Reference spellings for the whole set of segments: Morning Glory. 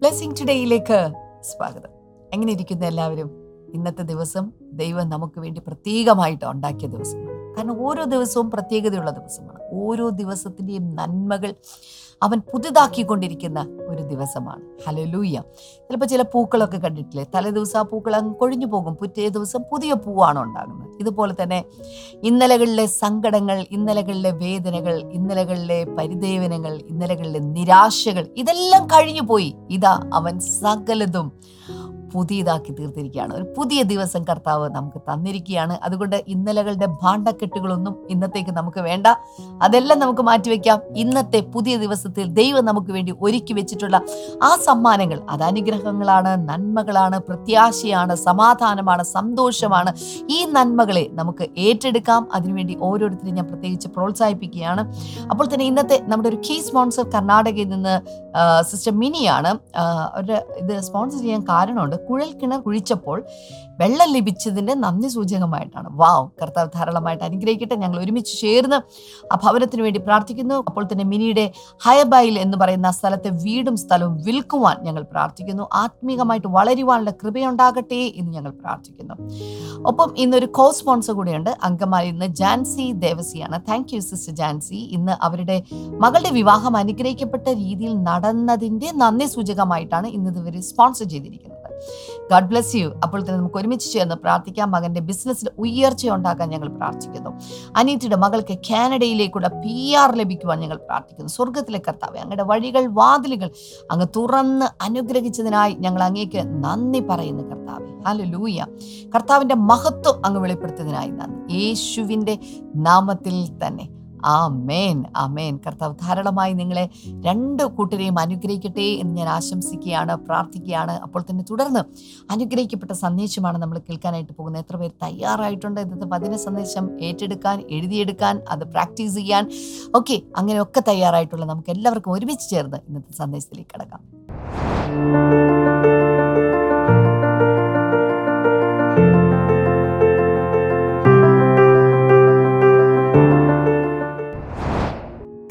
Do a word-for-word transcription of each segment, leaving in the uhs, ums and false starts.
Blessing ടുഡേയിലേക്ക് സ്വാഗതം. എങ്ങനെ ഇരിക്കുന്ന എല്ലാവരും? ഇന്നത്തെ ദിവസം ദൈവം നമുക്ക് വേണ്ടി പ്രത്യേകമായിട്ട് ഉണ്ടാക്കിയ ദിവസമാണ്. കാരണം ഓരോ ദിവസവും പ്രത്യേകതയുള്ള ദിവസമാണ്. ഓരോ ദിവസത്തിൻ്റെയും നന്മകൾ അവൻ പുതുതാക്കിക്കൊണ്ടിരിക്കുന്ന ഒരു ദിവസമാണ്. ഹല്ലേലൂയ. ചിലപ്പോൾ ചില പൂക്കളൊക്കെ കണ്ടിട്ടില്ലേ? തലേദിവസം ആ പൂക്കൾ അങ്ങ് കൊഴിഞ്ഞു പോകും, പിറ്റേ ദിവസം പുതിയ പൂവാണ് ഉണ്ടാകുന്നത്. ഇതുപോലെ തന്നെ ഇന്നലകളിലെ സങ്കടങ്ങൾ, ഇന്നലകളിലെ വേദനകൾ, ഇന്നലകളിലെ പരിദേവനങ്ങൾ, ഇന്നലകളിലെ നിരാശകൾ, ഇതെല്ലാം കഴിഞ്ഞു പോയി. ഇതാ അവൻ സകലതും പുതിയതാക്കി തീർത്തിരിക്കുകയാണ്. ഒരു പുതിയ ദിവസം കർത്താവ് നമുക്ക് തന്നിരിക്കുകയാണ്. അതുകൊണ്ട് ഇന്നലകളുടെ ഭാണ്ഡക്കെട്ടുകളൊന്നും ഇന്നത്തേക്ക് നമുക്ക് വേണ്ട. അതെല്ലാം നമുക്ക് മാറ്റിവെക്കാം. ഇന്നത്തെ പുതിയ ദിവസത്തിൽ ദൈവം നമുക്ക് വേണ്ടി ഒരുക്കി വെച്ചിട്ടുള്ള ആ സമ്മാനങ്ങൾ, അത് അനുഗ്രഹങ്ങളാണ്, നന്മകളാണ്, പ്രത്യാശയാണ്, സമാധാനമാണ്, സന്തോഷമാണ്. ഈ നന്മകളെ നമുക്ക് ഏറ്റെടുക്കാം. അതിനുവേണ്ടി ഓരോരുത്തരെയും ഞാൻ പ്രത്യേകിച്ച് പ്രോത്സാഹിപ്പിക്കുകയാണ്. അപ്പോൾ തന്നെ ഇന്നത്തെ നമ്മുടെ ഒരു കീ സ്പോൺസർ കർണാടകയിൽ നിന്ന് സിസ്റ്റർ മിനിയാണ്. അവരുടെ ഇത് സ്പോൺസർ ചെയ്യാൻ കാരണമുണ്ട്. കുഴൽ കിണർ കുഴിച്ചപ്പോൾ വെള്ളം ലഭിച്ചതിൻ്റെ നന്ദി സൂചകമായിട്ടാണ്. വാവ്, കർത്താവ് ധാരാളമായിട്ട് അനുഗ്രഹിക്കട്ടെ. ഞങ്ങൾ ഒരുമിച്ച് ചേർന്ന് ആ ഭവനത്തിന് വേണ്ടി പ്രാർത്ഥിക്കുന്നു. അപ്പോൾ തന്നെ മിനിയുടെ ഹയബായിൽ എന്ന് പറയുന്ന സ്ഥലത്തെ വീടും സ്ഥലവും വിൽക്കുവാൻ ഞങ്ങൾ പ്രാർത്ഥിക്കുന്നു. ആത്മീകമായിട്ട് വളരുവാനുള്ള കൃപയുണ്ടാകട്ടെ എന്ന് ഞങ്ങൾ പ്രാർത്ഥിക്കുന്നു. ഒപ്പം ഇന്നൊരു കോ സ്പോൺസർ കൂടെയുണ്ട്. അങ്കമാലി ഇന്ന് ജാൻസി ദേവസിയാണ്. Thank you sister Jancy. ഇന്ന് അവരുടെ മകളുടെ വിവാഹം അനുഗ്രഹിക്കപ്പെട്ട രീതിയിൽ നടന്നതിൻ്റെ നന്ദി സൂചകമായിട്ടാണ് ഇന്നത് ഇവർ സ്പോൺസർ ചെയ്തിരിക്കുന്നത്. God bless you. അപ്പോൾ തന്നെ നമുക്ക് ഒരുമിച്ച് ചേർന്ന് പ്രാർത്ഥിക്കാം. മകൻ്റെ ബിസിനസ്സിൽ ഉയർച്ച ഉണ്ടാക്കാൻ ഞങ്ങൾ പ്രാർത്ഥിക്കുന്നു. അനീറ്റയുടെ മകൾക്ക് കാനഡയിലേക്കുള്ള പി ആർ ലഭിക്കുവാൻ ഞങ്ങൾ പ്രാർത്ഥിക്കുന്നു. സ്വർഗത്തിലെ കർത്താവേ, അങ്ങയുടെ വഴികൾ വാതിലുകൾ അങ്ങ് തുറന്ന് അനുഗ്രഹിച്ചതിനായി ഞങ്ങൾ അങ്ങേക്ക് നന്ദി പറയുന്നു കർത്താവേ. ഹല്ലേലൂയ. കർത്താവിൻ്റെ മഹത്വം അങ്ങ് വെളിപ്പെടുത്തിയതിനായി നന്ദി. യേശുവിൻ്റെ നാമത്തിൽ തന്നെ ആമേൻ, ആമേൻ. കർത്താവ് ധാരാളമായി നിങ്ങളെ രണ്ട് കൂട്ടരെയും അനുഗ്രഹിക്കട്ടെ എന്ന് ഞാൻ ആശംസിക്കുകയാണ്, പ്രാർത്ഥിക്കുകയാണ്. അപ്പോൾ തന്നെ തുടർന്ന് അനുഗ്രഹിക്കപ്പെട്ട സന്ദേശമാണ് നമ്മൾ കേൾക്കാനായിട്ട് പോകുന്നത്. എത്ര പേര് തയ്യാറായിട്ടുണ്ട് ഇന്നത്തെ വചന സന്ദേശം ഏറ്റെടുക്കാൻ, എഴുതിയെടുക്കാൻ, അത് പ്രാക്ടീസ് ചെയ്യാൻ? ഓക്കെ, അങ്ങനെയൊക്കെ തയ്യാറായിട്ടുള്ള നമുക്ക് എല്ലാവർക്കും ഒരുമിച്ച് ചേർന്ന് ഇന്നത്തെ സന്ദേശത്തിലേക്ക് കടക്കാം.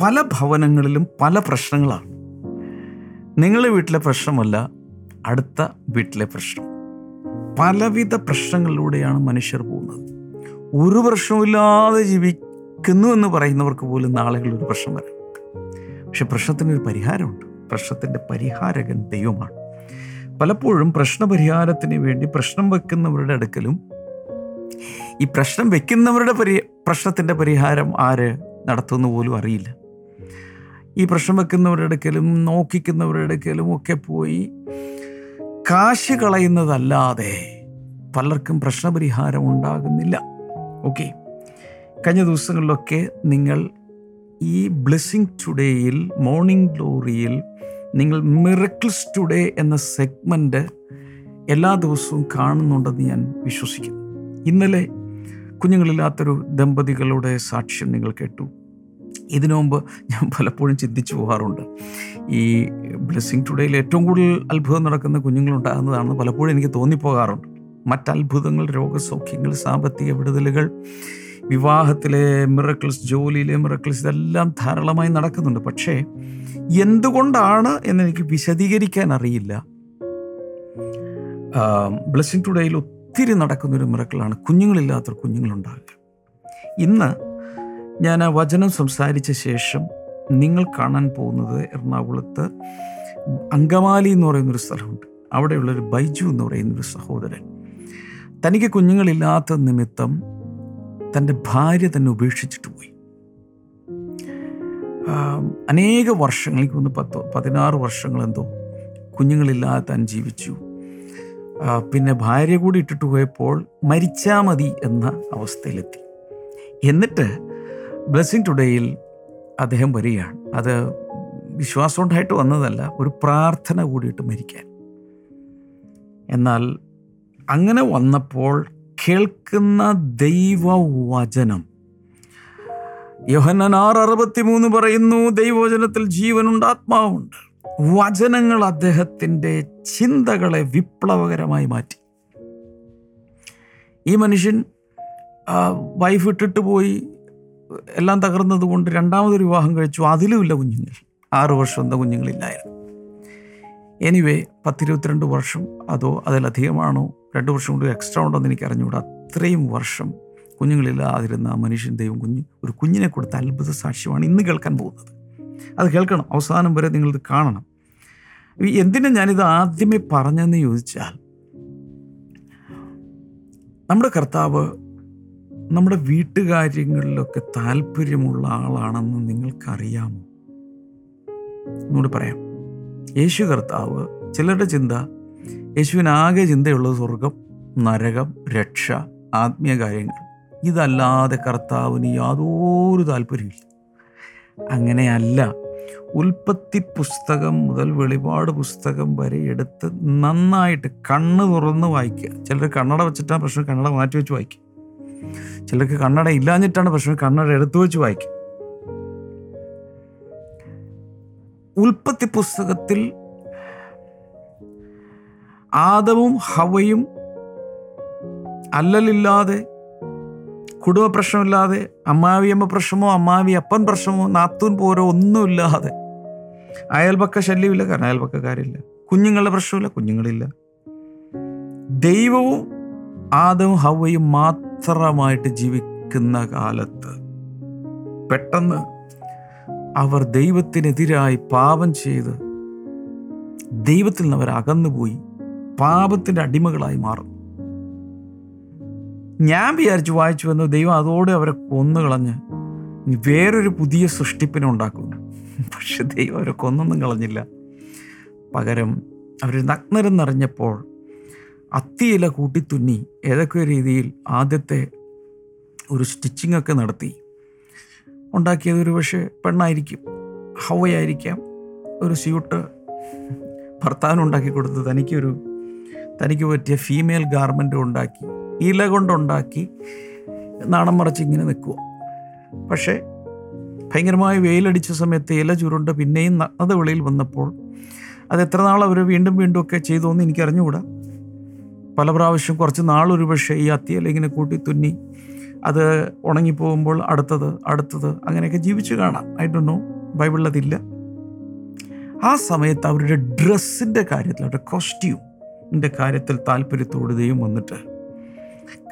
പല ഭവനങ്ങളിലും പല പ്രശ്നങ്ങളാണ്. നിങ്ങളുടെ വീട്ടിലെ പ്രശ്നമല്ല, അടുത്ത വീട്ടിലെ പ്രശ്നം. പലവിധ പ്രശ്നങ്ങളിലൂടെയാണ് മനുഷ്യർ പോകുന്നത്. ഒരു പ്രശ്നമില്ലാതെ ജീവിക്കുന്നു എന്ന് പറയുന്നവർക്ക് പോലും നാളുകളിലൊരു പ്രശ്നം വരാം. പക്ഷെ പ്രശ്നത്തിനൊരു പരിഹാരമുണ്ട്. പ്രശ്നത്തിൻ്റെ പരിഹാരകൻ ദൈവമാണ്. പലപ്പോഴും പ്രശ്നപരിഹാരത്തിന് വേണ്ടി പ്രശ്നം വെക്കുന്നവരുടെ അടുക്കലും ഈ പ്രശ്നം വെക്കുന്നവരുടെ പരി പ്രശ്നത്തിൻ്റെ പരിഹാരം ആര് നടത്തുമെന്ന് പോലും അറിയില്ല. ഈ പ്രശ്നം വെക്കുന്നവരുടെ അടുക്കലും നോക്കിക്കുന്നവരുടെ അടുക്കലും ഒക്കെ പോയി കാശ് കളയുന്നതല്ലാതെ പലർക്കും പ്രശ്നപരിഹാരം ഉണ്ടാകുന്നില്ല. ഓക്കെ, കഴിഞ്ഞ ദിവസങ്ങളിലൊക്കെ നിങ്ങൾ ഈ ബ്ലെസ്സിങ് ടുഡേയിൽ, മോർണിംഗ് ഗ്ലോറിയിൽ നിങ്ങൾ മിറക്കിൾസ് ടുഡേ എന്ന സെഗ്മെൻറ്റ് എല്ലാ ദിവസവും കാണുന്നുണ്ടെന്ന് ഞാൻ വിശ്വസിക്കുന്നു. ഇന്നലെ കുഞ്ഞുങ്ങളില്ലാത്തൊരു ദമ്പതികളുടെ സാക്ഷ്യം നിങ്ങൾ കേട്ടു. ഇതിനു മുമ്പ് ഞാൻ പലപ്പോഴും ചിന്തിച്ചു പോകാറുണ്ട്, ഈ ബ്ലെസ്സിങ് ടുഡേയിൽ ഏറ്റവും കൂടുതൽ അത്ഭുതം നടക്കുന്ന കുഞ്ഞുങ്ങളുണ്ടാകുന്നതാണെന്ന് പലപ്പോഴും എനിക്ക് തോന്നിപ്പോകാറുണ്ട്. മറ്റത്ഭുതങ്ങൾ, രോഗസൗഖ്യങ്ങൾ, സാമ്പത്തിക വിടുതലുകൾ, വിവാഹത്തിലെ മിറക്കിൾസ്, ജോലിയിലെ മിറക്കിൾസ്, ഇതെല്ലാം ധാരാളമായി നടക്കുന്നുണ്ട്. പക്ഷേ എന്തുകൊണ്ടാണ് എന്നെനിക്ക് വിശദീകരിക്കാൻ അറിയില്ല. ബ്ലെസ്സിങ് ടുഡേയിൽ ഒത്തിരി നടക്കുന്നൊരു മിറക്കിളാണ് കുഞ്ഞുങ്ങളില്ലാത്തൊരു കുഞ്ഞുങ്ങളുണ്ടാകുക. ഇന്ന് ഞാൻ ആ വചനം സംസാരിച്ച ശേഷം നിങ്ങൾ കാണാൻ പോകുന്നത് എറണാകുളത്ത് അങ്കമാലി എന്ന് പറയുന്നൊരു സ്ഥലമുണ്ട്. അവിടെയുള്ളൊരു ബൈജു എന്ന് പറയുന്നൊരു സഹോദരൻ തനിക്ക് കുഞ്ഞുങ്ങളില്ലാത്ത നിമിത്തം തൻ്റെ ഭാര്യ തന്നെ ഉപേക്ഷിച്ചിട്ട് പോയി. അനേക വർഷങ്ങൾ, എനിക്ക് തോന്നുന്നു പത്തോ പതിനാറ് വർഷങ്ങളെന്തോ കുഞ്ഞുങ്ങളില്ലാതെ താൻ ജീവിച്ചു. പിന്നെ ഭാര്യ കൂടി ഇട്ടിട്ട് പോയപ്പോൾ മരിച്ചാൽ മതി എന്ന അവസ്ഥയിലെത്തി. എന്നിട്ട് ബ്ലെസ്സിങ് ടുഡേയിൽ അദ്ദേഹം വരികയാണ്. അത് വിശ്വാസം ഉണ്ടായിട്ട് വന്നതല്ല, ഒരു പ്രാർത്ഥന കൂടിയിട്ട് മരിക്കാൻ. എന്നാൽ അങ്ങനെ വന്നപ്പോൾ കേൾക്കുന്ന ദൈവവചനം, യോഹന്നാൻ ആറ് അറുപത്തി മൂന്ന് പറയുന്നു, ദൈവവചനത്തിൽ ജീവനുണ്ട്, ആത്മാവുണ്ട്. വചനങ്ങൾ അദ്ദേഹത്തിൻ്റെ ചിന്തകളെ വിപ്ലവകരമായി മാറ്റി. ഈ മനുഷ്യൻ വൈഫ് ഇട്ടിട്ട് പോയി, എല്ലാം തകർന്നത് കൊണ്ട് രണ്ടാമതൊരു വിവാഹം കഴിച്ചു. അതിലുമില്ല കുഞ്ഞുങ്ങൾ. ആറു വർഷം എന്താ കുഞ്ഞുങ്ങളില്ലായിരുന്നു. എനിവേ പത്തിരുപത്തിരണ്ട് വർഷം അതോ അതിലധികമാണോ, രണ്ട് വർഷം കൊണ്ട് എക്സ്ട്രാ ഉണ്ടോ എന്ന് എനിക്ക് അറിഞ്ഞുകൂടാ, അത്രയും വർഷം കുഞ്ഞുങ്ങളില്ലാതിരുന്ന മനുഷ്യൻ ദൈവം കുഞ്ഞ് ഒരു കുഞ്ഞിനെ കൊടുത്ത അത്ഭുത സാക്ഷ്യമാണ് ഇന്ന് കേൾക്കാൻ പോകുന്നത്. അത് കേൾക്കണം, അവസാനം വരെ നിങ്ങളിത് കാണണം. എന്തിനാണ് ഞാനിത് ആദ്യമേ പറഞ്ഞെന്ന് ചോദിച്ചാൽ, നമ്മുടെ കർത്താവ് നമ്മുടെ വീട്ടുകാര്യങ്ങളിലൊക്കെ താല്പര്യമുള്ള ആളാണെന്ന് നിങ്ങൾക്കറിയാമോ? എന്നോട് പറയാം, യേശു കർത്താവ്, ചിലരുടെ ചിന്ത യേശുവിനാകെ ചിന്തയുള്ളത് സ്വർഗം, നരകം, രക്ഷ, ആത്മീയ കാര്യങ്ങൾ, ഇതല്ലാതെ കർത്താവിന് യാതൊരു താല്പര്യമില്ല. അങ്ങനെയല്ല. ഉൽപ്പത്തി പുസ്തകം മുതൽ വെളിപാട് പുസ്തകം വരെ എടുത്ത് നന്നായിട്ട് കണ്ണ് തുറന്ന് വായിക്കുക. ചിലർ കണ്ണട വെച്ചിട്ടാണ് പ്രശ്നം, കണ്ണട മാറ്റി വെച്ച് വായിക്കുക. ചിലർക്ക് കണ്ണട ഇല്ലാഞ്ഞിട്ടാണ് പ്രശ്നം, കണ്ണട എടുത്തു വെച്ച് വായിക്കുക. ഉൽപ്പത്തി പുസ്തകത്തിൽ ആദവും ഹവയും അല്ലലില്ലാതെ, കുടുംബ പ്രശ്നമില്ലാതെ, അമ്മാവിയമ്മ പ്രശ്നമോ അമ്മാവി അപ്പൻ പ്രശ്നമോ നാത്തൂൻ പോരോ ഒന്നുമില്ലാതെ, അയൽപക്ക ശല്യമില്ല, കാരണം അയൽപക്കക്കാരില്ല, കുഞ്ഞുങ്ങളുടെ പ്രശ്നമില്ല, കുഞ്ഞുങ്ങളില്ല, ദൈവവും ആദവും ഹവ്വയും മാത്രമായിട്ട് ജീവിക്കുന്ന കാലത്ത് പെട്ടെന്ന് അവർ ദൈവത്തിനെതിരായി പാപം ചെയ്ത് ദൈവത്തിൽ നിന്ന് അവർ അകന്നുപോയി പാപത്തിൻ്റെ അടിമകളായി മാറും. ഞാൻ വിചാരിച്ചു വായിച്ചു വന്നു ദൈവം അതോടെ അവരെ കൊന്നുകളഞ്ഞ് വേറൊരു പുതിയ സൃഷ്ടിപ്പിനെ ഉണ്ടാക്കുന്നു. പക്ഷെ ദൈവം അവരെ കൊന്നൊന്നും കളഞ്ഞില്ല. പകരം അവർ നഗ്നരം നിറഞ്ഞപ്പോൾ അത്തിയില കൂട്ടിത്തുന്നി ഏതൊക്കെ രീതിയിൽ ആദ്യത്തെ ഒരു സ്റ്റിച്ചിങ്ങൊക്കെ നടത്തി ഉണ്ടാക്കിയത് ഒരു പക്ഷേ പെണ്ണായിരിക്കും, ഹവയായിരിക്കാം, ഒരു സ്യൂട്ട് ഭർത്താവിനുണ്ടാക്കി കൊടുത്ത് തനിക്കൊരു തനിക്ക് പറ്റിയ ഫീമെയിൽ ഗാർമെൻറ്റും ഉണ്ടാക്കി ഇല കൊണ്ടുണ്ടാക്കി നാണം മറച്ച് ഇങ്ങനെ നിൽക്കുക. പക്ഷേ ഭയങ്കരമായി വെയിലടിച്ച സമയത്ത് ഇല ചുരുണ്ട് പിന്നെയും നഗ്നത വെളിയിൽ വന്നപ്പോൾ അത് എത്ര നാൾ അവർ വീണ്ടും വീണ്ടും ഒക്കെ ചെയ്തോന്ന് എനിക്കറിഞ്ഞുകൂടാ. പല പ്രാവശ്യം കുറച്ച് നാളൊരു പക്ഷേ ഈ അത്തിയില ഇങ്ങനെ കൂട്ടി തുന്നി അത് ഉണങ്ങിപ്പോകുമ്പോൾ അടുത്തത് അടുത്തത് അങ്ങനെയൊക്കെ ജീവിച്ചു കാണാം. ഐ ഡോണ്ട് നോ, ബൈബിളിലതില്ല. ആ സമയത്ത് അവരുടെ ഡ്രസ്സിൻ്റെ കാര്യത്തിൽ, അവരുടെ കോസ്റ്റ്യൂമിൻ്റെ കാര്യത്തിൽ താല്പര്യത്തോടുകയും വന്നിട്ട്,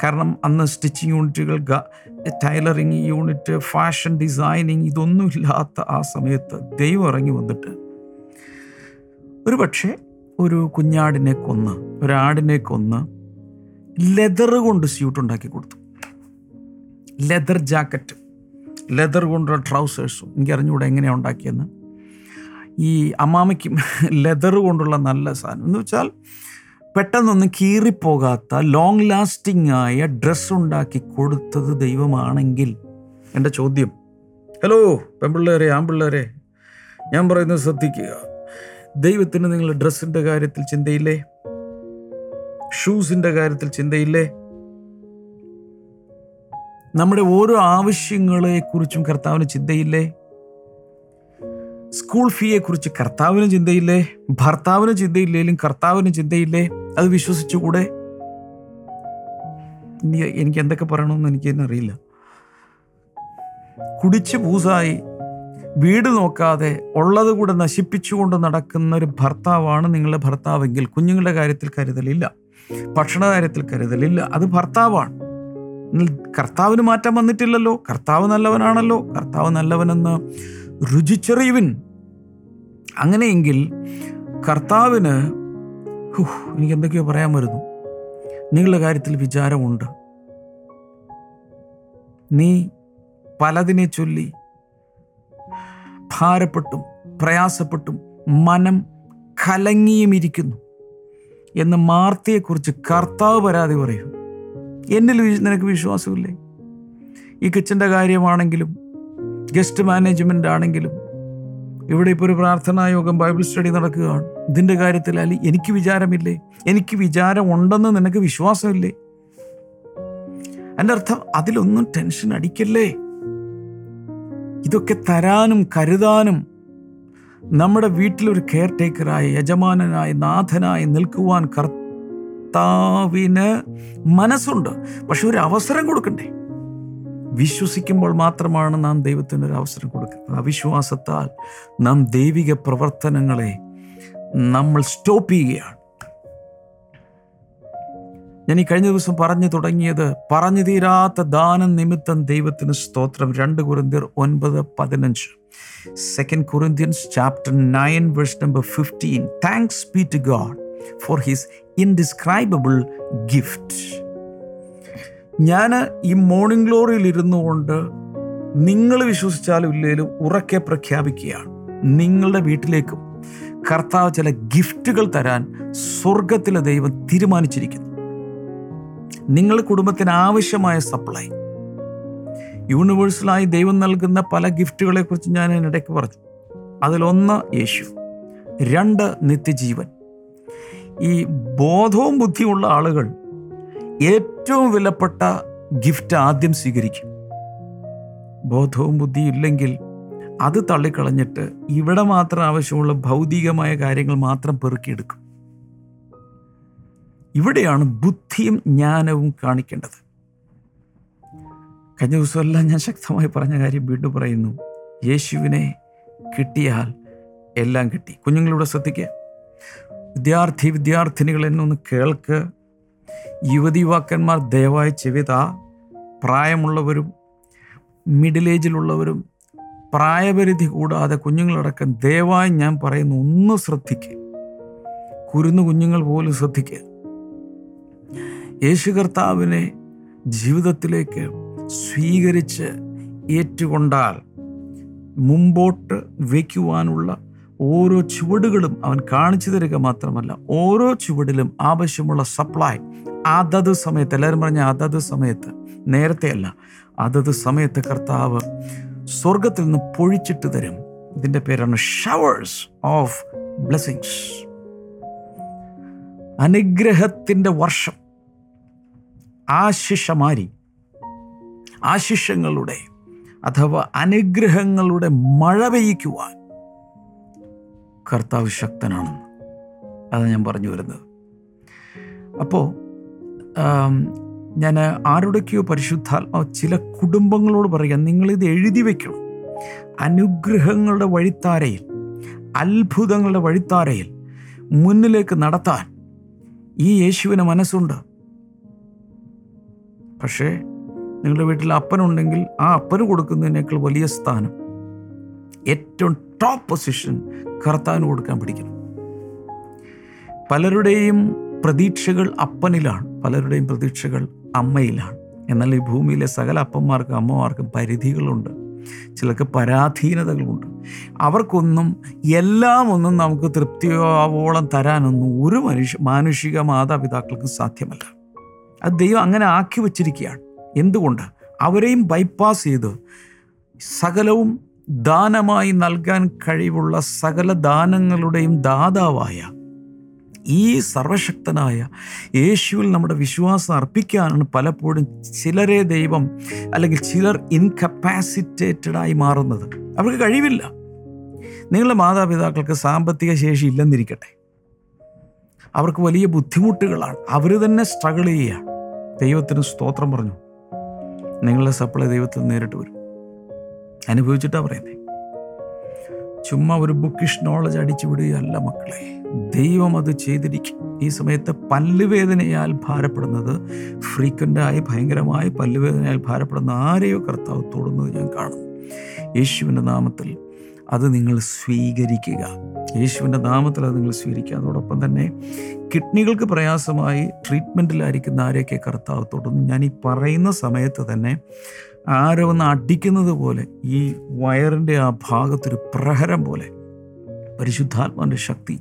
കാരണം അന്ന് സ്റ്റിച്ചിങ് യൂണിറ്റുകൾ, ടൈലറിങ് യൂണിറ്റ്, ഫാഷൻ ഡിസൈനിങ് ഇതൊന്നും ഇല്ലാത്ത ആ സമയത്ത് ദൈവം ഇറങ്ങി വന്നിട്ട് ഒരു പക്ഷേ ഒരു കുഞ്ഞാടിനെ കൊന്ന്, ഒരാടിനെ കൊന്ന് ലെതർ കൊണ്ട് സ്യൂട്ട് ഉണ്ടാക്കി കൊടുത്തു. ലെതർ ജാക്കറ്റ്, ലെതർ കൊണ്ടുള്ള ട്രൗസേഴ്സും, എനിക്കറിഞ്ഞുകൂടെ എങ്ങനെയാണ് ഉണ്ടാക്കിയെന്ന്. ഈ അമ്മാമയ്ക്കും ലെതർ കൊണ്ടുള്ള നല്ല സാധനം എന്ന് വെച്ചാൽ പെട്ടെന്നൊന്നും കീറിപ്പോകാത്ത ലോങ് ലാസ്റ്റിംഗ് ആയ ഡ്രസ്സ് ഉണ്ടാക്കി കൊടുത്തത് ദൈവമാണെങ്കിൽ, എൻ്റെ ചോദ്യം, ഹലോ പെൺപിള്ളേരെ ആൺപിള്ളേരെ, ഞാൻ പറയുന്നത് ശ്രദ്ധിക്കുക, ദൈവത്തിന് നിങ്ങളുടെ ഡ്രസ്സിൻ്റെ കാര്യത്തിൽ ചിന്തയില്ലേ? ഷൂസിൻ്റെ കാര്യത്തിൽ ചിന്തയില്ലേ? നമ്മുടെ ഓരോ ആവശ്യങ്ങളെക്കുറിച്ചും കർത്താവിന് ചിന്തയില്ലേ? സ്കൂൾ ഫീയെ കുറിച്ച് കർത്താവിന് ചിന്തയില്ലേ? ഭർത്താവിന് ചിന്തയില്ലേലും കർത്താവിന് ചിന്തയില്ലേ? അത് വിശ്വസിച്ചുകൂടെ? എനിക്ക് എന്തൊക്കെ പറയണമെന്ന് എനിക്ക് തന്നെ അറിയില്ല. കുടിച്ച് പൂസായി വീട് നോക്കാതെ ഉള്ളത് കൂടെ നശിപ്പിച്ചുകൊണ്ട് നടക്കുന്ന ഒരു ഭർത്താവാണ് നിങ്ങളുടെ ഭർത്താവെങ്കിൽ കുഞ്ഞുങ്ങളുടെ കാര്യത്തിൽ കരുതലില്ല, ഭക്ഷണ കാര്യത്തിൽ കരുതലില്ല. അത് ഭർത്താവാണ്. കർത്താവിന് മാറ്റം വന്നിട്ടില്ലല്ലോ. കർത്താവ് നല്ലവനാണല്ലോ. കർത്താവ് നല്ലവനെന്ന് രുചിച്ചറിയുവിൻ. അങ്ങനെയെങ്കിൽ കർത്താവിന് എനിക്ക് എന്തൊക്കെയോ പറയാൻ വരുന്നു. നിങ്ങളുടെ കാര്യത്തിൽ വിചാരമുണ്ട്. നീ പലതിനെ ചൊല്ലി ഭാരപ്പെട്ടും പ്രയാസപ്പെട്ടും മനം കലങ്ങിയും ഇരിക്കുന്നു എന്ന മാർത്തിയെക്കുറിച്ച് കർത്താവ് പരാതി പറയും. എന്നിൽ നിനക്ക് വിശ്വാസമില്ലേ? ഈ കിച്ചൻ്റെ കാര്യമാണെങ്കിലും ഗസ്റ്റ് മാനേജ്മെൻ്റ് ആണെങ്കിലും ഇവിടെ ഇപ്പോൾ ഒരു പ്രാർത്ഥനാ യോഗം ബൈബിൾ സ്റ്റഡി നടക്കുകയാണ്. ഇതിൻ്റെ കാര്യത്തിൽ അലി എനിക്ക് വിചാരമില്ലേ? എനിക്ക് വിചാരമുണ്ടെന്ന് നിനക്ക് വിശ്വാസമില്ലേ? എൻ്റെ അർത്ഥം, അതിലൊന്നും ടെൻഷൻ അടിക്കല്ലേ. ഇതൊക്കെ തരാനും കരുതാനും നമ്മുടെ വീട്ടിലൊരു കെയർ ടേക്കറായി, യജമാനനായി, നാഥനായി നിൽക്കുവാൻ കർത്താവിന് മനസ്സുണ്ട്. പക്ഷെ ഒരു അവസരം കൊടുക്കണ്ടേ? വിശ്വസിക്കുമ്പോൾ മാത്രമാണ് നാം ദൈവത്തിനൊരു അവസരം കൊടുക്കുന്നത്. അവിശ്വാസത്താൽ നാം ദൈവിക പ്രവർത്തനങ്ങളെ നമ്മൾ സ്റ്റോപ്പ് ചെയ്യുകയാണ്. ഞാൻ ഈ കഴിഞ്ഞ ദിവസം പറഞ്ഞു തുടങ്ങിയത്, പറഞ്ഞു തീരാത്ത ദാനം നിമിത്തം ദൈവത്തിന് സ്തോത്രം. രണ്ട് കൊരിന്ത്യർ ഒൻപത് പതിനഞ്ച്, second Corinthians chapter nine verse number fifteen. Thanks be to God for his indescribable gift. ഞാൻ ഈ മോർണിംഗ് ഗ്ലോറിയിൽ ഇരുന്നു കൊണ്ട് നിങ്ങൾ വിശ്വസിച്ചാലും ഇല്ലെങ്കിലും ഉറക്കെ പ്രഖ്യാപിക്കുകയാണ്, നിങ്ങളുടെ വീട്ടിലേക്കും കർത്താവ് ചില ഗിഫ്റ്റുകൾ തരാൻ സ്വർഗത്തിലെ ദൈവം തീരുമാനിച്ചിരിക്കുന്നു. നിങ്ങളുടെ കുടുംബത്തിന് ആവശ്യമായ സപ്ലൈ, യൂണിവേഴ്സലായി ദൈവം നൽകുന്ന പല ഗിഫ്റ്റുകളെ കുറിച്ച് ഞാൻ ഇടയ്ക്ക് പറഞ്ഞു. അതിലൊന്ന് യേശു, രണ്ട് നിത്യജീവൻ. ഈ ബോധവും ബുദ്ധിയുള്ള ആളുകൾ ഏറ്റവും വിലപ്പെട്ട ഗിഫ്റ്റ് ആദ്യം സ്വീകരിക്കും. ബോധവും ബുദ്ധിയില്ലെങ്കിൽ അത് തള്ളിക്കളഞ്ഞിട്ട് ഇവിടെ മാത്രം ആവശ്യമുള്ള ഭൗതികമായ കാര്യങ്ങൾ മാത്രം പെറുക്കിയെടുക്കും. ഇവിടെയാണ് ബുദ്ധിയും ജ്ഞാനവും കാണിക്കേണ്ടത്. കഴിഞ്ഞ ദിവസമെല്ലാം ഞാൻ ശക്തമായി പറഞ്ഞ കാര്യം വീണ്ടും പറയുന്നു, യേശുവിനെ കിട്ടിയാൽ എല്ലാം കിട്ടി. കുഞ്ഞുങ്ങളിവിടെ ശ്രദ്ധിക്കുക, വിദ്യാർത്ഥി വിദ്യാർത്ഥിനികൾ എന്നൊന്ന് കേൾക്ക്, യുവതി യുവാക്കന്മാർ ദയവായി ചെവിത, പ്രായമുള്ളവരും മിഡിൽ ഏജിലുള്ളവരും പ്രായപരിധി കൂടാതെ കുഞ്ഞുങ്ങളടക്കം ദയവായി ഞാൻ പറയുന്ന ഒന്ന് ശ്രദ്ധിക്കുക, കുരുന്നു കുഞ്ഞുങ്ങൾ പോലും ശ്രദ്ധിക്കുക. യേശു കർത്താവിനെ ജീവിതത്തിലേക്ക് സ്വീകരിച്ച് ഏറ്റുകൊണ്ടാൽ മുമ്പോട്ട് വയ്ക്കുവാനുള്ള ഓരോ ചുവടുകളും അവൻ കാണിച്ചു തരിക മാത്രമല്ല, ഓരോ ചുവടിലും ആവശ്യമുള്ള സപ്ലൈ അതത് സമയത്ത്, എല്ലാവരും പറഞ്ഞ അതത് സമയത്ത്, നേരത്തെയല്ല അതത് സമയത്ത് കർത്താവ് സ്വർഗത്തിൽ നിന്ന് പൊഴിച്ചിട്ട് തരും. ഇതിൻ്റെ പേരാണ് ഷവേഴ്സ് ഓഫ് ബ്ലെസ്സിങ്സ്, അനുഗ്രഹത്തിൻ്റെ വർഷം. ആശിഷമാരി, ആശിഷങ്ങളുടെ അഥവാ അനുഗ്രഹങ്ങളുടെ മഴ പെയ്യ്ക്കുവാൻ കർത്താവ് ശക്തനാണെന്ന് അതാണ് ഞാൻ പറഞ്ഞു വരുന്നത്. അപ്പോൾ ഞാൻ ആരുടെക്കെയോ പരിശുദ്ധാത്മാവ് ചില കുടുംബങ്ങളോട് പറയുക, നിങ്ങളിത് എഴുതി വയ്ക്കണം. അനുഗ്രഹങ്ങളുടെ വഴിത്താരയിൽ, അത്ഭുതങ്ങളുടെ വഴിത്താരയിൽ മുന്നിലേക്ക് നടത്താൻ ഈ യേശുവിന് മനസ്സുണ്ട്. പക്ഷേ നിങ്ങളുടെ വീട്ടിൽ അപ്പനുണ്ടെങ്കിൽ ആ അപ്പന് കൊടുക്കുന്നതിനേക്കാൾ വലിയ സ്ഥാനം, ഏറ്റവും ടോപ്പ് പൊസിഷൻ കർത്താവിന് കൊടുക്കാൻ പഠിക്കണം. പലരുടെയും പ്രതീക്ഷകൾ അപ്പനിലാണ്, പലരുടെയും പ്രതീക്ഷകൾ അമ്മയിലാണ്. എന്നാൽ ഈ ഭൂമിയിലെ സകല അപ്പന്മാർക്കും അമ്മമാർക്കും പരിധികളുണ്ട്, ചിലർക്ക് പരാധീനതകളുണ്ട്. അവർക്കൊന്നും എല്ലാം ഒന്നും നമുക്ക് തൃപ്തിയാവോളം തരാനൊന്നും ഒരു മനുഷ്യ മാനുഷിക മാതാപിതാക്കൾക്കും സാധ്യമല്ല. അത് ദൈവം അങ്ങനെ ആക്കി വച്ചിരിക്കുകയാണ്. എന്തുകൊണ്ട് അവരെയും ബൈപ്പാസ് ചെയ്ത് സകലവും ദാനമായി നൽകാൻ കഴിവുള്ള സകല ദാനങ്ങളുടെയും ദാതാവായ ഈ സർവശക്തനായ യേശുവിൽ നമ്മുടെ വിശ്വാസം അർപ്പിക്കാനാണ് പലപ്പോഴും ചിലരെ ദൈവം, അല്ലെങ്കിൽ ചിലർ ഇൻകപ്പാസിറ്റേറ്റഡായി മാറുന്നത്. അവർക്ക് കഴിവില്ല. നിങ്ങളുടെ മാതാപിതാക്കൾക്ക് സാമ്പത്തിക ശേഷി ഇല്ലെന്നിരിക്കട്ടെ, അവർക്ക് വലിയ ബുദ്ധിമുട്ടുകളാണ്, അവർ തന്നെ സ്ട്രഗിൾ ചെയ്യുക. ദൈവത്തിന് സ്തോത്രം പറഞ്ഞു, നിങ്ങളുടെ സപ്ലൈ ദൈവത്തിൽ നേരിട്ട് വരും. അനുഭവിച്ചിട്ടാണ് പറയുന്നത്. ചുമ്മാ ഒരു ബുക്കിഷ് നോളജ് അടിച്ചു വിടുകയല്ല മക്കളെ, ദൈവം അത് ചെയ്തിരിക്കും. ഈ സമയത്ത് പല്ലുവേദനയാൽ ഭാരപ്പെടുന്നത്, ഫ്രീക്വൻ്റായി ഭയങ്കരമായി പല്ലുവേദനയാൽ ഭാരപ്പെടുന്ന ആരെയോ കർത്താവ് തൊടുന്നത് ഞാൻ കാണും. യേശുവിൻ്റെ നാമത്തിൽ അത് നിങ്ങൾ സ്വീകരിക്കുക, യേശുവിൻ്റെ നാമത്തിൽ അത് നിങ്ങൾ സ്വീകരിക്കുക. അതോടൊപ്പം തന്നെ കിഡ്നികൾക്ക് പ്രയാസമായി ട്രീറ്റ്മെൻറ്റിലായിരിക്കുന്ന ആരെയൊക്കെ കർത്താവ് തൊടുന്നു, ഞാൻ ഈ പറയുന്ന സമയത്ത് തന്നെ ആരോ ഒന്ന് അടിക്കുന്നത് പോലെ ഈ വയറിൻ്റെ ആ ഭാഗത്തൊരു പ്രഹരം പോലെ പരിശുദ്ധാത്മാവിൻ്റെ ശക്തി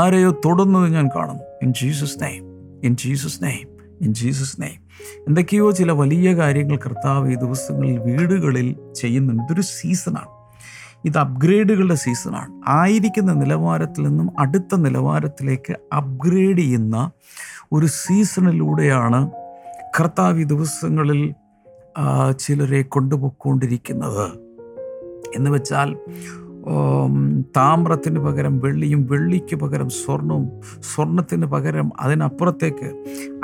ആരെയോ തൊടുന്നത് ഞാൻ കാണുന്നു. In Jesus name, in Jesus name, in Jesus name. എന്തൊക്കെയോ ചില വലിയ കാര്യങ്ങൾ കർത്താവ് ഈ ദിവസങ്ങളിൽ വീടുകളിൽ ചെയ്യുന്നുണ്ട്. ഇതൊരു സീസണാണ്, ഇത് അപ്ഗ്രേഡുകളുടെ സീസണാണ്. ആയിരിക്കുന്ന നിലവാരത്തിൽ നിന്നും അടുത്ത നിലവാരത്തിലേക്ക് അപ്ഗ്രേഡ് ചെയ്യുന്ന ഒരു സീസണിലൂടെയാണ് കർത്താവ് ഈ ദിവസങ്ങളിൽ ചിലരെ കൊണ്ടുപോയിക്കൊണ്ടിരിക്കുന്നത്. എന്ന് വെച്ചാൽ താമ്രത്തിന് പകരം വെള്ളിയും, വെള്ളിക്ക് പകരം സ്വർണവും, സ്വർണത്തിന് പകരം അതിനപ്പുറത്തേക്ക്,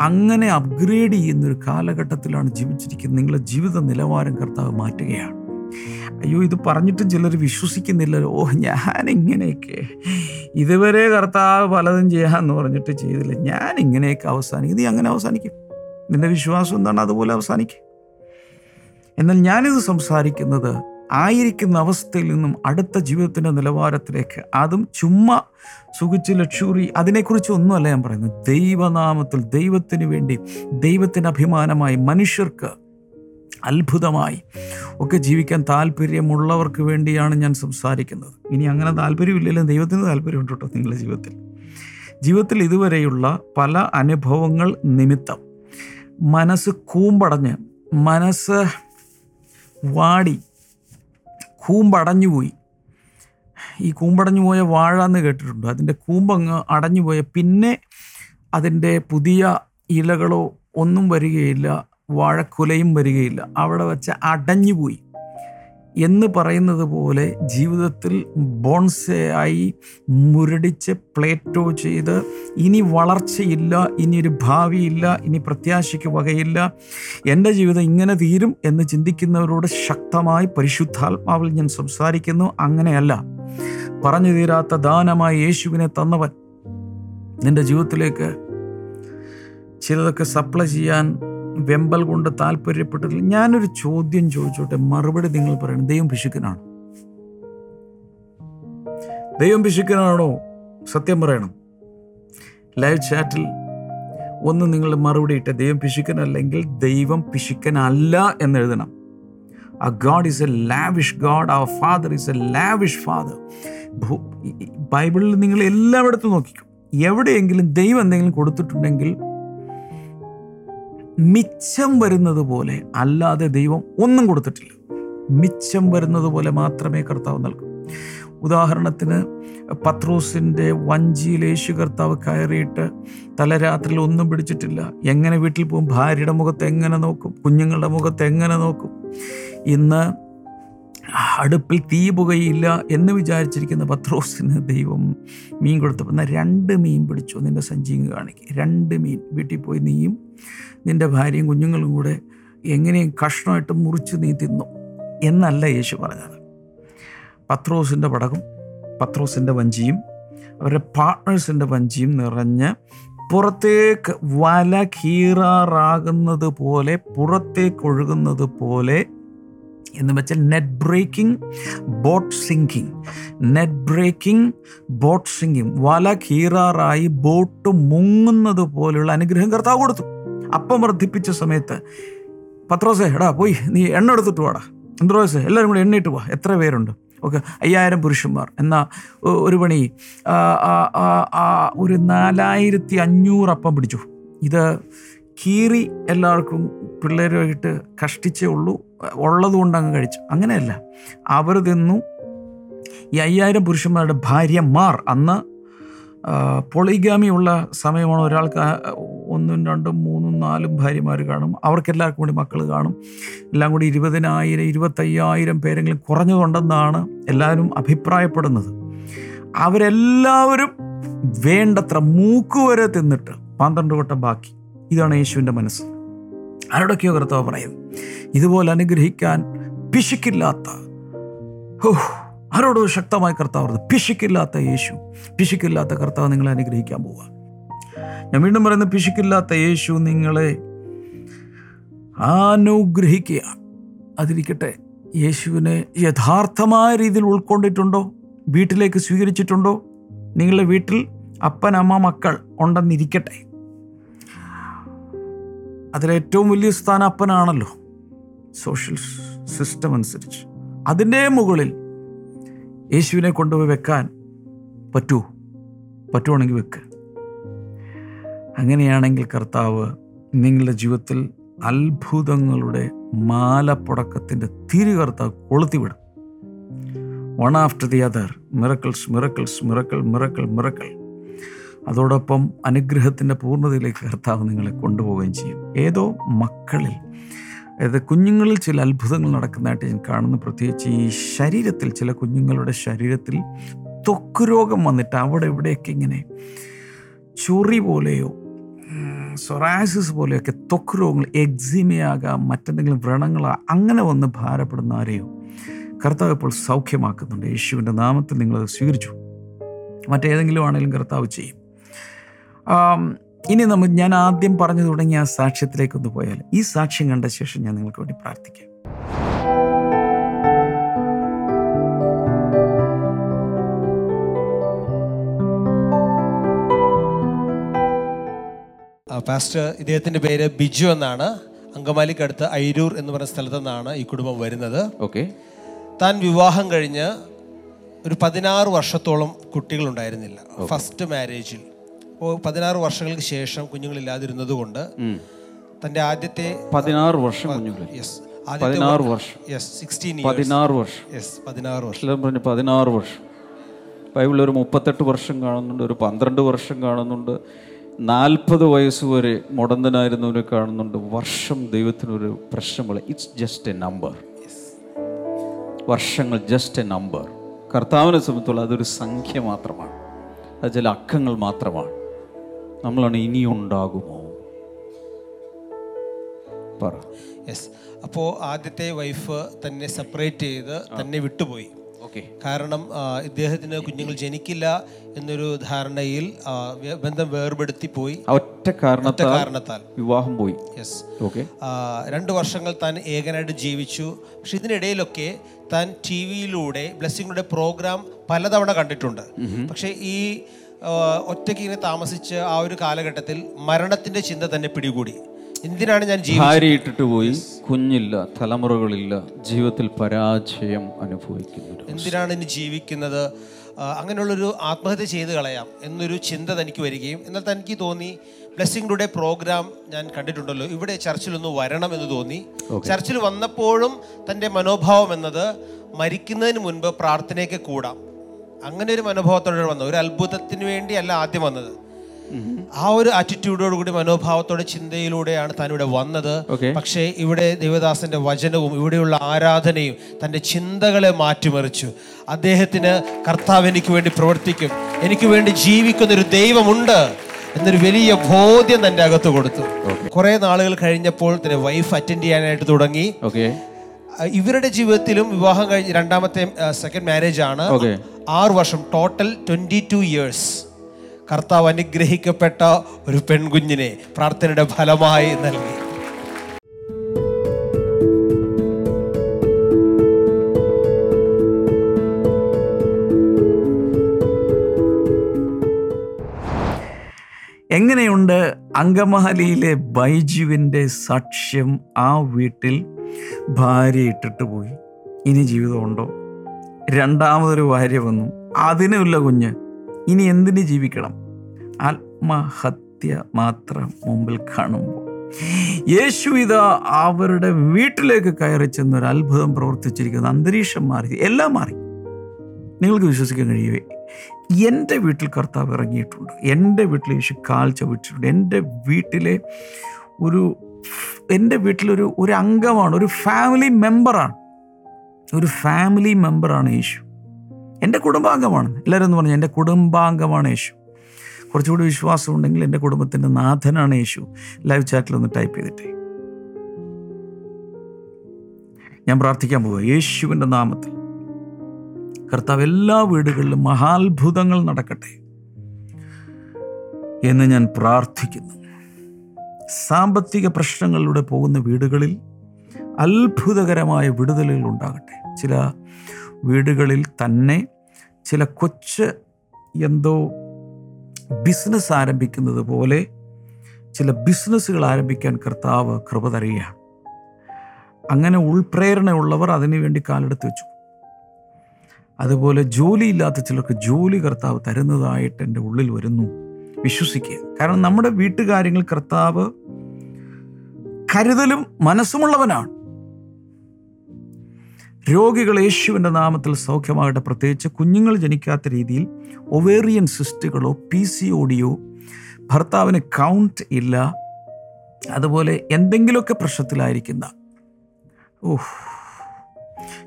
അങ്ങനെ അപ്ഗ്രേഡ് ചെയ്യുന്നൊരു കാലഘട്ടത്തിലാണ് ജീവിച്ചിരിക്കുന്നത്. നിങ്ങളുടെ ജീവിത നിലവാരം കർത്താവ് മാറ്റുകയാണ്. അയ്യോ, ഇത് പറഞ്ഞിട്ടും ചിലർ വിശ്വസിക്കുന്നില്ലല്ലോ. ഓ, ഞാനിങ്ങനെയൊക്കെ ഇതുവരെ കർത്താവ് പലതും ചെയ്യാമെന്ന് പറഞ്ഞിട്ട് ചെയ്തില്ല, ഞാനിങ്ങനെയൊക്കെ അവസാനിക്കും. നീ അങ്ങനെ അവസാനിക്കും. നിൻ്റെ വിശ്വാസം എന്താണ് അതുപോലെ അവസാനിക്കും. എന്നാൽ ഞാനിത് സംസാരിക്കുന്നത് ആയിരിക്കുന്ന അവസ്ഥയിൽ നിന്നും അടുത്ത ജീവിതത്തിൻ്റെ നിലവാരത്തിലേക്ക്, അതും ചുമ്മാ സുഖിച്ച് ലക്ഷറി അതിനെക്കുറിച്ച് ഒന്നുമല്ല ഞാൻ പറയുന്നത്. ദൈവനാമത്തിൽ ദൈവത്തിന് വേണ്ടി, ദൈവത്തിന് അഭിമാനമായി, മനുഷ്യർക്ക് അത്ഭുതമായി ഒക്കെ ജീവിക്കാൻ താല്പര്യമുള്ളവർക്ക് വേണ്ടിയാണ് ഞാൻ സംസാരിക്കുന്നത്. ഇനി അങ്ങനെ താല്പര്യമില്ലല്ലോ, ദൈവത്തിന് താല്പര്യമുണ്ട് കേട്ടോ നിങ്ങളുടെ ജീവിതത്തിൽ. ജീവിതത്തിൽ ഇതുവരെയുള്ള പല അനുഭവങ്ങൾ നിമിത്തം മനസ്സ് കൂമ്പടഞ്ഞ്, മനസ്സ് വാടി കൂമ്പടഞ്ഞുപോയി. ഈ കൂമ്പടഞ്ഞു പോയ വാഴ എന്ന് കേട്ടിട്ടുണ്ട്. അതിൻ്റെ കൂമ്പങ്ങ് അടഞ്ഞു പോയ പിന്നെ അതിൻ്റെ പുതിയ ഇലകളോ ഒന്നും വരികയില്ല, വാഴക്കുലയും വരികയില്ല, അവിടെ വച്ച് അടഞ്ഞുപോയി എന്ന് പറയുന്നത് പോലെ ജീവിതത്തിൽ ബോൺസയായി മുരടിച്ച് പ്ലേറ്റോ ചെയ്ത് ഇനി വളർച്ചയില്ല, ഇനി ഒരു ഭാവിയില്ല, ഇനി പ്രത്യാശയ്ക്ക് വകയില്ല, എൻ്റെ ജീവിതം ഇങ്ങനെ തീരും എന്ന് ചിന്തിക്കുന്നവരോട് ശക്തമായി പരിശുദ്ധാത്മാവിൽ ഞാൻ സംസാരിക്കുന്നു. അങ്ങനെയല്ല, പറഞ്ഞു തീരാത്ത ദാനമായി യേശുവിനെ തന്നവൻ നിൻ്റെ ജീവിതത്തിലേക്ക് ചിലതൊക്കെ സപ്ലൈ ചെയ്യാൻ വെമ്പൽ കൊണ്ട് താല്പര്യപ്പെട്ടില്ല. ഞാനൊരു ചോദ്യം ചോദിച്ചോട്ടെ, മറുപടി നിങ്ങൾ പറയണം. ദൈവം പിശുക്കനാണോ? ദൈവം പിശുക്കനാണോ? സത്യം പറയണം. ലൈവ് ചാറ്റിൽ ഒന്ന് നിങ്ങൾ മറുപടി ഇട്ട് ദൈവം പിശുക്കനല്ലെങ്കിൽ ദൈവം പിശുക്കനല്ല എന്നെഴുതണം. Our God is a lavish God. Our Father is a lavish Father. ബൈബിളിൽ നിങ്ങൾ എല്ലായിടത്തും നോക്കിക്കും, എവിടെയെങ്കിലും ദൈവം എന്തെങ്കിലും കൊടുത്തിട്ടുണ്ടെങ്കിൽ മിച്ചം വരുന്നത് പോലെ അല്ലാതെ ദൈവം ഒന്നും കൊടുത്തിട്ടില്ല. മിച്ചം വരുന്നത് പോലെ മാത്രമേ കർത്താവ് നൽകൂ. ഉദാഹരണത്തിന്, പത്രോസിൻ്റെ വഞ്ചിയിൽ യേശു കർത്താവ് കയറിയിട്ട് തലരാത്രിയിൽ ഒന്നും പിടിച്ചിട്ടില്ല. എങ്ങനെ വീട്ടിൽ പോകും? ഭാര്യയുടെ മുഖത്ത് എങ്ങനെ നോക്കും? കുഞ്ഞുങ്ങളുടെ മുഖത്ത് എങ്ങനെ നോക്കും? ഇന്ന് അടുപ്പിൽ തീ പുകയില്ല എന്ന് വിചാരിച്ചിരിക്കുന്ന പത്രോസിന് ദൈവം മീൻ കൊടുത്തപ്പോൾ എന്നാൽ രണ്ട് മീൻ പിടിച്ചോ, നിൻ്റെ സഞ്ചിങ് കാണിക്കുക, രണ്ട് മീൻ വീട്ടിൽ പോയി നീയും നിൻ്റെ ഭാര്യയും കുഞ്ഞുങ്ങളും കൂടെ എങ്ങനെയും കഷ്ണമായിട്ട് മുറിച്ച് നീ തിന്നു എന്നല്ല യേശു പറഞ്ഞത്. പത്രോസിൻ്റെ പടകും പത്രോസിൻ്റെ വഞ്ചിയും അവരുടെ പാർട്ട്നേഴ്സിൻ്റെ വഞ്ചിയും നിറഞ്ഞ് പുറത്തേക്ക് വല കീറാറാകുന്നത് പോലെ, പുറത്തേക്കൊഴുകുന്നത് പോലെ എന്ന് വെച്ചാൽ net breaking, boat sinking. Net breaking, boat sinking, വല കീറാറായി ബോട്ട് മുങ്ങുന്നത് പോലെയുള്ള അനുഗ്രഹം കർത്താവ് കൊടുത്തു. അപ്പം വർദ്ധിപ്പിച്ച സമയത്ത് പത്രോസേ, എടാ പോയി നീ എണ്ണ എടുത്തിട്ട് വാടാ. എന്ത്രോസേ, എല്ലാവരും കൂടി എണ്ണിട്ട് വാ. എത്ര പേരുണ്ട്? ഓക്കെ, അയ്യായിരം പുരുഷന്മാർ. എന്നാൽ ഒരു പണി, ഒരു നാലായിരത്തി അഞ്ഞൂറ് അപ്പം പിടിച്ചു. ഇത് കീറി എല്ലാവർക്കും പിള്ളേരുമായിട്ട് കഷ്ടിച്ചേ ഉള്ളൂ, ഉള്ളതുകൊണ്ട് അങ്ങ് കഴിച്ചു. അങ്ങനെയല്ല, അവർ തിന്നു. ഈ അയ്യായിരം പുരുഷന്മാരുടെ ഭാര്യമാർ, അന്ന് പൊളിഗാമി ഉള്ള സമയമാണ്, ഒരാൾക്ക് ഒന്നും രണ്ടും മൂന്നും നാലും ഭാര്യമാർ കാണും, അവർക്കെല്ലാവർക്കും കൂടി മക്കൾ കാണും. എല്ലാം കൂടി ഇരുപതിനായിരം ഇരുപത്തയ്യായിരം പേരെങ്കിലും കുറഞ്ഞതുണ്ടെന്നാണ് എല്ലാവരും അഭിപ്രായപ്പെടുന്നത്. അവരെല്ലാവരും വേണ്ടത്ര മൂക്ക് വരെ തിന്നിട്ട് പന്ത്രണ്ട് കൊട്ടം ബാക്കി. ഇതാണ് യേശുവിൻ്റെ മനസ്സ്. ആരോടൊക്കെയോ കർത്താവ് പറയും, ഇതുപോലെ അനുഗ്രഹിക്കാൻ പിശുക്കില്ലാത്ത, ആരോടോ ശക്തമായ കർത്താവ് പറഞ്ഞു, പിശുക്കില്ലാത്ത യേശു, പിശുക്കില്ലാത്ത കർത്താവ് നിങ്ങളെ അനുഗ്രഹിക്കാൻ പോവുക. ഞാൻ വീണ്ടും പറയുന്ന, പിശുക്കില്ലാത്ത യേശു നിങ്ങളെ അനുഗ്രഹിക്കുക. അതിരിക്കട്ടെ, യേശുവിനെ യഥാർത്ഥമായ രീതിയിൽ ഉൾക്കൊണ്ടിട്ടുണ്ടോ? വീട്ടിലേക്ക് സ്വീകരിച്ചിട്ടുണ്ടോ? നിങ്ങളുടെ വീട്ടിൽ അപ്പൻ അമ്മ മക്കൾ ഉണ്ടെന്നിരിക്കട്ടെ, അതിലേറ്റവും വലിയ സ്ഥാനം അപ്പനാണല്ലോ സോഷ്യൽ സിസ്റ്റം അനുസരിച്ച്. അതിൻ്റെ മുകളിൽ യേശുവിനെ കൊണ്ടുപോയി വെക്കാൻ പറ്റുമോ? പറ്റുവാണെങ്കിൽ വെക്കുക. അങ്ങനെയാണെങ്കിൽ കർത്താവ് നിങ്ങളുടെ ജീവിതത്തിൽ അത്ഭുതങ്ങളുടെ മാലപ്പടക്കത്തിൻ്റെ തിരി കർത്താവ് കൊളുത്തിവിടും. One after the other, miracles, miracles, miracle, miracle, miracle. അതോടൊപ്പം അനുഗ്രഹത്തിൻ്റെ പൂർണ്ണതയിലേക്ക് കർത്താവ് നിങ്ങളെ കൊണ്ടുപോവുകയും ചെയ്യും. ഏതോ മക്കളിൽ, അതായത് കുഞ്ഞുങ്ങളിൽ ചില അത്ഭുതങ്ങൾ നടക്കുന്നതായിട്ട് ഞാൻ കാണുന്നു. പ്രത്യേകിച്ച് ഈ ശരീരത്തിൽ, ചില കുഞ്ഞുങ്ങളുടെ ശരീരത്തിൽ ത്വക്ക് രോഗം വന്നിട്ട് അവിടെ ഇവിടെയൊക്കെ ഇങ്ങനെ ചൊറി പോലെയോ സൊറാസിസ് പോലെയൊക്കെ ത്വക്ക് രോഗങ്ങൾ, എക്സിമയാകാം, മറ്റെന്തെങ്കിലും വ്രണങ്ങളാകാം, അങ്ങനെ വന്ന് ഭാരപ്പെടുന്ന ആരെയോ കർത്താവ് ഇപ്പോൾ സൗഖ്യമാക്കുന്നുണ്ട്. യേശുവിൻ്റെ നാമത്തിൽ നിങ്ങളത് സ്വീകരിച്ചു. മറ്റേതെങ്കിലും ആണെങ്കിലും കർത്താവ് ചെയ്യും. ഇനി നമ്മൾ ഞാൻ ആദ്യം പറഞ്ഞു തുടങ്ങിയ ആ സാക്ഷ്യത്തിലേക്കൊന്ന് പോയാൽ, ഈ സാക്ഷ്യം കണ്ട ശേഷം ഞാൻ നിങ്ങൾക്ക് വേണ്ടി പ്രാർത്ഥിക്കാം. പാസ്റ്റർ, ഇദ്ദേഹത്തിൻ്റെ പേര് ബിജു എന്നാണ്. അങ്കമാലിക്കടുത്ത് ഐരൂർ എന്ന് പറയുന്ന സ്ഥലത്തു നിന്നാണ് ഈ കുടുംബം വരുന്നത്. ഓക്കെ. താൻ വിവാഹം കഴിഞ്ഞ് ഒരു പതിനാറ് വർഷത്തോളം കുട്ടികളുണ്ടായിരുന്നില്ല. ഫസ്റ്റ് മാരേജിൽ പതിനാറ് വർഷങ്ങൾക്ക് ശേഷം കുഞ്ഞുങ്ങളില്ലാതിരുന്നത് കൊണ്ട് തൻ്റെ ആദ്യത്തെ പതിനാറ് വർഷം യെസ് പതിനാറ് വർഷം യെസ് സിക്സ്റ്റീൻ പതിനാറ് വർഷം യെസ് പതിനാറ് വർഷം പറഞ്ഞു പതിനാറ് വർഷം ബൈബിളിലൊരു മുപ്പത്തെട്ട് വർഷം കാണുന്നുണ്ട്, ഒരു പന്ത്രണ്ട് വർഷം കാണുന്നുണ്ട്, നാൽപ്പത് വയസ്സ് വരെ മുടന്തനായിരുന്നവരെ കാണുന്നുണ്ട്. വർഷം ദൈവത്തിനൊരു പ്രശ്നമുള്ള ഇറ്റ്സ് ജസ്റ്റ് എ നമ്പർ. വർഷങ്ങൾ ജസ്റ്റ് എ നമ്പർ. കർത്താവിനെ സംബന്ധിച്ചുള്ള അതൊരു സംഖ്യ മാത്രമാണ്, അത് ചില അക്കങ്ങൾ മാത്രമാണ്. നമ്മളാണ് ഇനിയുണ്ടാകുമോ പറ. യെസ്. അപ്പോൾ ആദ്യത്തെ വൈഫ് തന്നെ സെപ്പറേറ്റ് ചെയ്ത് തന്നെ വിട്ടുപോയി. ഓക്കെ. കാരണം ഇദ്ദേഹത്തിന് കുഞ്ഞുങ്ങൾ ജനിക്കില്ല എന്നൊരു ധാരണയിൽ ബന്ധം വേർപെടുത്തി പോയി. ഒറ്റ കാരണത്താൽ വിവാഹം പോയി. യെസ്. ഓക്കെ. രണ്ട് വർഷങ്ങൾ താൻ ഏകനായിട്ട് ജീവിച്ചു. പക്ഷെ ഇതിനിടയിലൊക്കെ താൻ ടി വിയിലൂടെ ബ്ലെസ്സിങ്ങളുടെ പ്രോഗ്രാം പലതവണ കണ്ടിട്ടുണ്ട്. പക്ഷെ ഈ ഒറ്റയ്ക്ക് ഇങ്ങനെ താമസിച്ച് ആ ഒരു കാലഘട്ടത്തിൽ മരണത്തിന്റെ ചിന്ത തന്നെ പിടികൂടി. എന്തിനാണ് ഞാൻ ഭാര്യ ഇട്ടിട്ട് പോയി, കുഞ്ഞില്ല, തലമുറകളില്ല, ജീവിതത്തിൽ പരാജയം അനുഭവിക്കുന്നത്, എന്തിനാണ് ഇനി ജീവിക്കുന്നത്, അങ്ങനെയുള്ളൊരു ആത്മഹത്യ ചെയ്ത് കളയാം എന്നൊരു ചിന്ത തനിക്ക് വരികയും, എന്നാൽ തനിക്ക് തോന്നി ബ്ലെസ്സിങ്ങളുടെ പ്രോഗ്രാം ഞാൻ കണ്ടിട്ടുണ്ടല്ലോ, ഇവിടെ ചർച്ചിലൊന്ന് വരണം എന്ന് തോന്നി. ചർച്ചിൽ വന്നപ്പോഴും തൻ്റെ മനോഭാവം എന്നത് മരിക്കുന്നതിന് മുൻപ് പ്രാർത്ഥനയൊക്കെ കൂടാം, അങ്ങനെ ഒരു മനോഭാവത്തോടെ വന്നത്. ഒരു അത്ഭുതത്തിന് വേണ്ടിയല്ല ആദ്യം വന്നത്. ആ ഒരു ആറ്റിറ്റ്യൂഡോട് കൂടി മനോഭാവത്തോടെ ചിന്തയിലൂടെയാണ് താൻ ഇവിടെ വന്നത്. പക്ഷേ ഇവിടെ ദേവദാസന്റെ വചനവും ഇവിടെയുള്ള ആരാധനയും തൻ്റെ ചിന്തകളെ മാറ്റിമറിച്ചു. അദ്ദേഹത്തിന് കർത്താവ് എനിക്ക് വേണ്ടി പ്രവർത്തിക്കും, എനിക്ക് വേണ്ടി ജീവിക്കുന്നൊരു ദൈവമുണ്ട് എന്നൊരു വലിയ ബോധ്യം തൻ്റെ അകത്ത് കൊടുത്തു. കുറെ നാളുകൾ കഴിഞ്ഞപ്പോൾ തൻ്റെ വൈഫ് അറ്റൻഡ് ചെയ്യാനായിട്ട് തുടങ്ങി. ഇവരുടെ ജീവിതത്തിലും വിവാഹം കഴിഞ്ഞ് രണ്ടാമത്തെ സെക്കൻഡ് മാരേജ് ആണ്. ആറു വർഷം ടോട്ടൽ ട്വന്റി ടു ഇയേഴ്സ് കർത്താവ് അനുഗ്രഹിക്കപ്പെട്ട ഒരു പെൺകുഞ്ഞിനെ പ്രാർത്ഥനയുടെ ഫലമായി നൽകി. എങ്ങനെയുണ്ട് അങ്കമാലിയിലെ ബൈജുവിൻ്റെ സാക്ഷ്യം? ആ വീട്ടിൽ ഭാര്യ ഇട്ടിട്ട് പോയി, ഇനി ജീവിതമുണ്ടോ? രണ്ടാമതൊരു ഭാര്യ വന്നു, അതിനുമില്ല കുഞ്ഞ്, ഇനി എന്തിന് ജീവിക്കണം? ആത്മഹത്യ മാത്രം മുമ്പിൽ കാണുമ്പോൾ യേശുവിത അവരുടെ വീട്ടിലേക്ക് കയറി ചെന്ന് ഒരു അത്ഭുതം പ്രവർത്തിച്ചിരിക്കുന്ന അന്തരീക്ഷം മാറി, എല്ലാം മാറി. നിങ്ങൾക്ക് വിശ്വസിക്കാൻ കഴിയുമേ, എൻ്റെ വീട്ടിൽ കർത്താവ് ഇറങ്ങിയിട്ടുണ്ട്, എൻ്റെ വീട്ടിൽ യേശു കാൽ ചവിട്ടിട്ടുണ്ട്, എൻ്റെ വീട്ടിലെ ഒരു എൻ്റെ വീട്ടിലൊരു ഒരു അംഗമാണ്, ഒരു ഫാമിലി മെമ്പറാണ്, ഒരു ഫാമിലി മെമ്പറാണ് യേശു, എൻ്റെ കുടുംബാംഗമാണ്. എല്ലാവരും എന്ന് പറഞ്ഞു, എൻ്റെ കുടുംബാംഗമാണ് യേശു. കുറച്ചുകൂടി വിശ്വാസം ഉണ്ടെങ്കിൽ എൻ്റെ കുടുംബത്തിൻ്റെ നാഥനാണ് യേശു. ലൈവ് ചാറ്റിലൊന്ന് ടൈപ്പ് ചെയ്തിട്ടേ. ഞാൻ പ്രാർത്ഥിക്കാൻ പോവുക. യേശുവിൻ്റെ നാമത്തിൽ കർത്താവ് എല്ലാ വീടുകളിലും മഹാത്ഭുതങ്ങൾ നടക്കട്ടെ എന്ന് ഞാൻ പ്രാർത്ഥിക്കുന്നു. സാമ്പത്തിക പ്രശ്നങ്ങളിലൂടെ പോകുന്ന വീടുകളിൽ അത്ഭുതകരമായ വിടുതലുകൾ ഉണ്ടാകട്ടെ. ചില വീടുകളിൽ തന്നെ ചില കൊച്ച് എന്തോ ബിസിനസ് ആരംഭിക്കുന്നത് പോലെ ചില ബിസിനസ്സുകൾ ആരംഭിക്കാൻ കർത്താവ് കൃപ തരികയാണ്. അങ്ങനെ ഉൾപ്രേരണയുള്ളവർ അതിനുവേണ്ടി കാലെടുത്ത് വെച്ചു. അതുപോലെ ജോലിയില്ലാത്ത ചിലർക്ക് ജോലി കർത്താവ് തരുന്നതായിട്ട് എൻ്റെ ഉള്ളിൽ വരുന്നു. വിശ്വസിക്കുക. കാരണം നമ്മുടെ വീട്ടുകാര്യങ്ങൾ കർത്താവ് കരുതലും മനസ്സുമുള്ളവനാണ്. രോഗികൾ യേശുവിൻ്റെ നാമത്തിൽ സൗഖ്യമാകട്ടെ. പ്രത്യേകിച്ച് കുഞ്ഞുങ്ങൾ ജനിക്കാത്ത രീതിയിൽ ഒവേറിയൻ സിസ്റ്റുകളോ പി സി ഒ ഡിയോ ഭർത്താവിന് കൗണ്ട് ഇല്ല, അതുപോലെ എന്തെങ്കിലുമൊക്കെ പ്രശ്നത്തിലായിരിക്കുന്ന, ഓഹ്,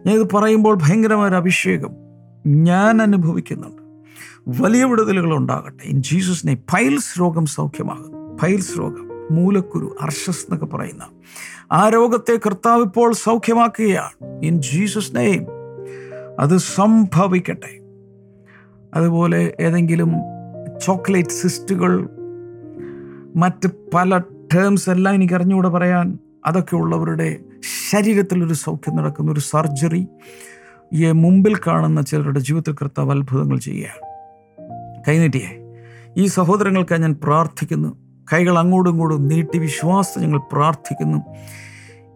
ഞാനിത് പറയുമ്പോൾ ഭയങ്കരമായൊരു അഭിഷേകം ഞാൻ അനുഭവിക്കുന്നുണ്ട്. വലിയ വിടുതലുകളുണ്ടാകട്ടെ ഇൻ ജീസസ് നെയിം. പൈൽസ് രോഗം സൗഖ്യമാകുന്നു. പൈൽസ് രോഗം, മൂലക്കുരു, അർഷസ് എന്നൊക്കെ പറയുന്ന ആ രോഗത്തെ കർത്താവ് ഇപ്പോൾ സൗഖ്യമാക്കുകയാണ് ഇൻ ജീസസ് നെയിം. അത് സംഭവിക്കട്ടെ. അതുപോലെ ഏതെങ്കിലും ചോക്ലേറ്റ് സിസ്റ്റുകൾ, മറ്റ് പല ടേംസ് എല്ലാം എനിക്കറിഞ്ഞുകൂടെ പറയാൻ, അതൊക്കെ ഉള്ളവരുടെ ശരീരത്തിലൊരു സൗഖ്യം നടക്കുന്ന ഒരു സർജറി ഈ മുമ്പിൽ കാണുന്ന ചിലരുടെ ജീവിതത്തിൽ കർത്താവ് അത്ഭുതങ്ങൾ ചെയ്യുകയാണ്. കൈനീട്ടിയെ ഈ സഹോദരങ്ങൾക്കായി ഞാൻ പ്രാർത്ഥിക്കുന്നു. കൈകൾ അങ്ങോട്ടും ഇങ്ങോട്ടും നീട്ടി വിശ്വാസത്തെ ഞങ്ങൾ പ്രാർത്ഥിക്കുന്നു.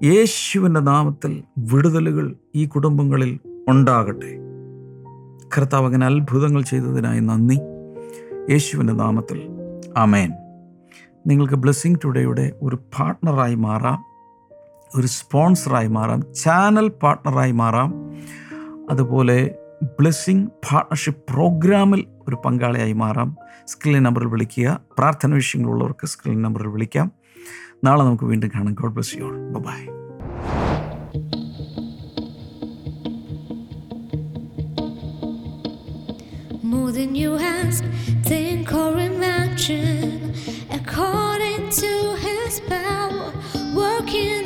യേശുവിൻ്റെ നാമത്തിൽ വിടുതലുകൾ ഈ കുടുംബങ്ങളിൽ ഉണ്ടാകട്ടെ. കർത്താവ് അങ്ങനെ അത്ഭുതങ്ങൾ ചെയ്തതിനായി നന്ദി, യേശുവിൻ്റെ നാമത്തിൽ ആമേൻ. നിങ്ങൾക്ക് ബ്ലെസ്സിങ് ടുഡേയുടെ ഒരു പാർട്ട്ണറായി മാറാം, ഒരു സ്പോൺസറായി മാറാം, ചാനൽ പാർട്ട്ണറായി മാറാം. അതുപോലെ ബ്ലെസ്സിങ് പാർട്ണർഷിപ്പ് പ്രോഗ്രാമിൽ ഒരു പങ്കാളിയായി മാറാം. സ്ക്രീൻ നമ്പറിൽ വിളിക്കുക. പ്രാർത്ഥന വിഷയങ്ങളുള്ളവർക്ക് സ്ക്രീൻ നമ്പറിൽ വിളിക്കാം. നാളെ നമുക്ക് വീണ്ടും കാണാം. God bless you all. Bye. More than you ask, think or imagine, according to His power working.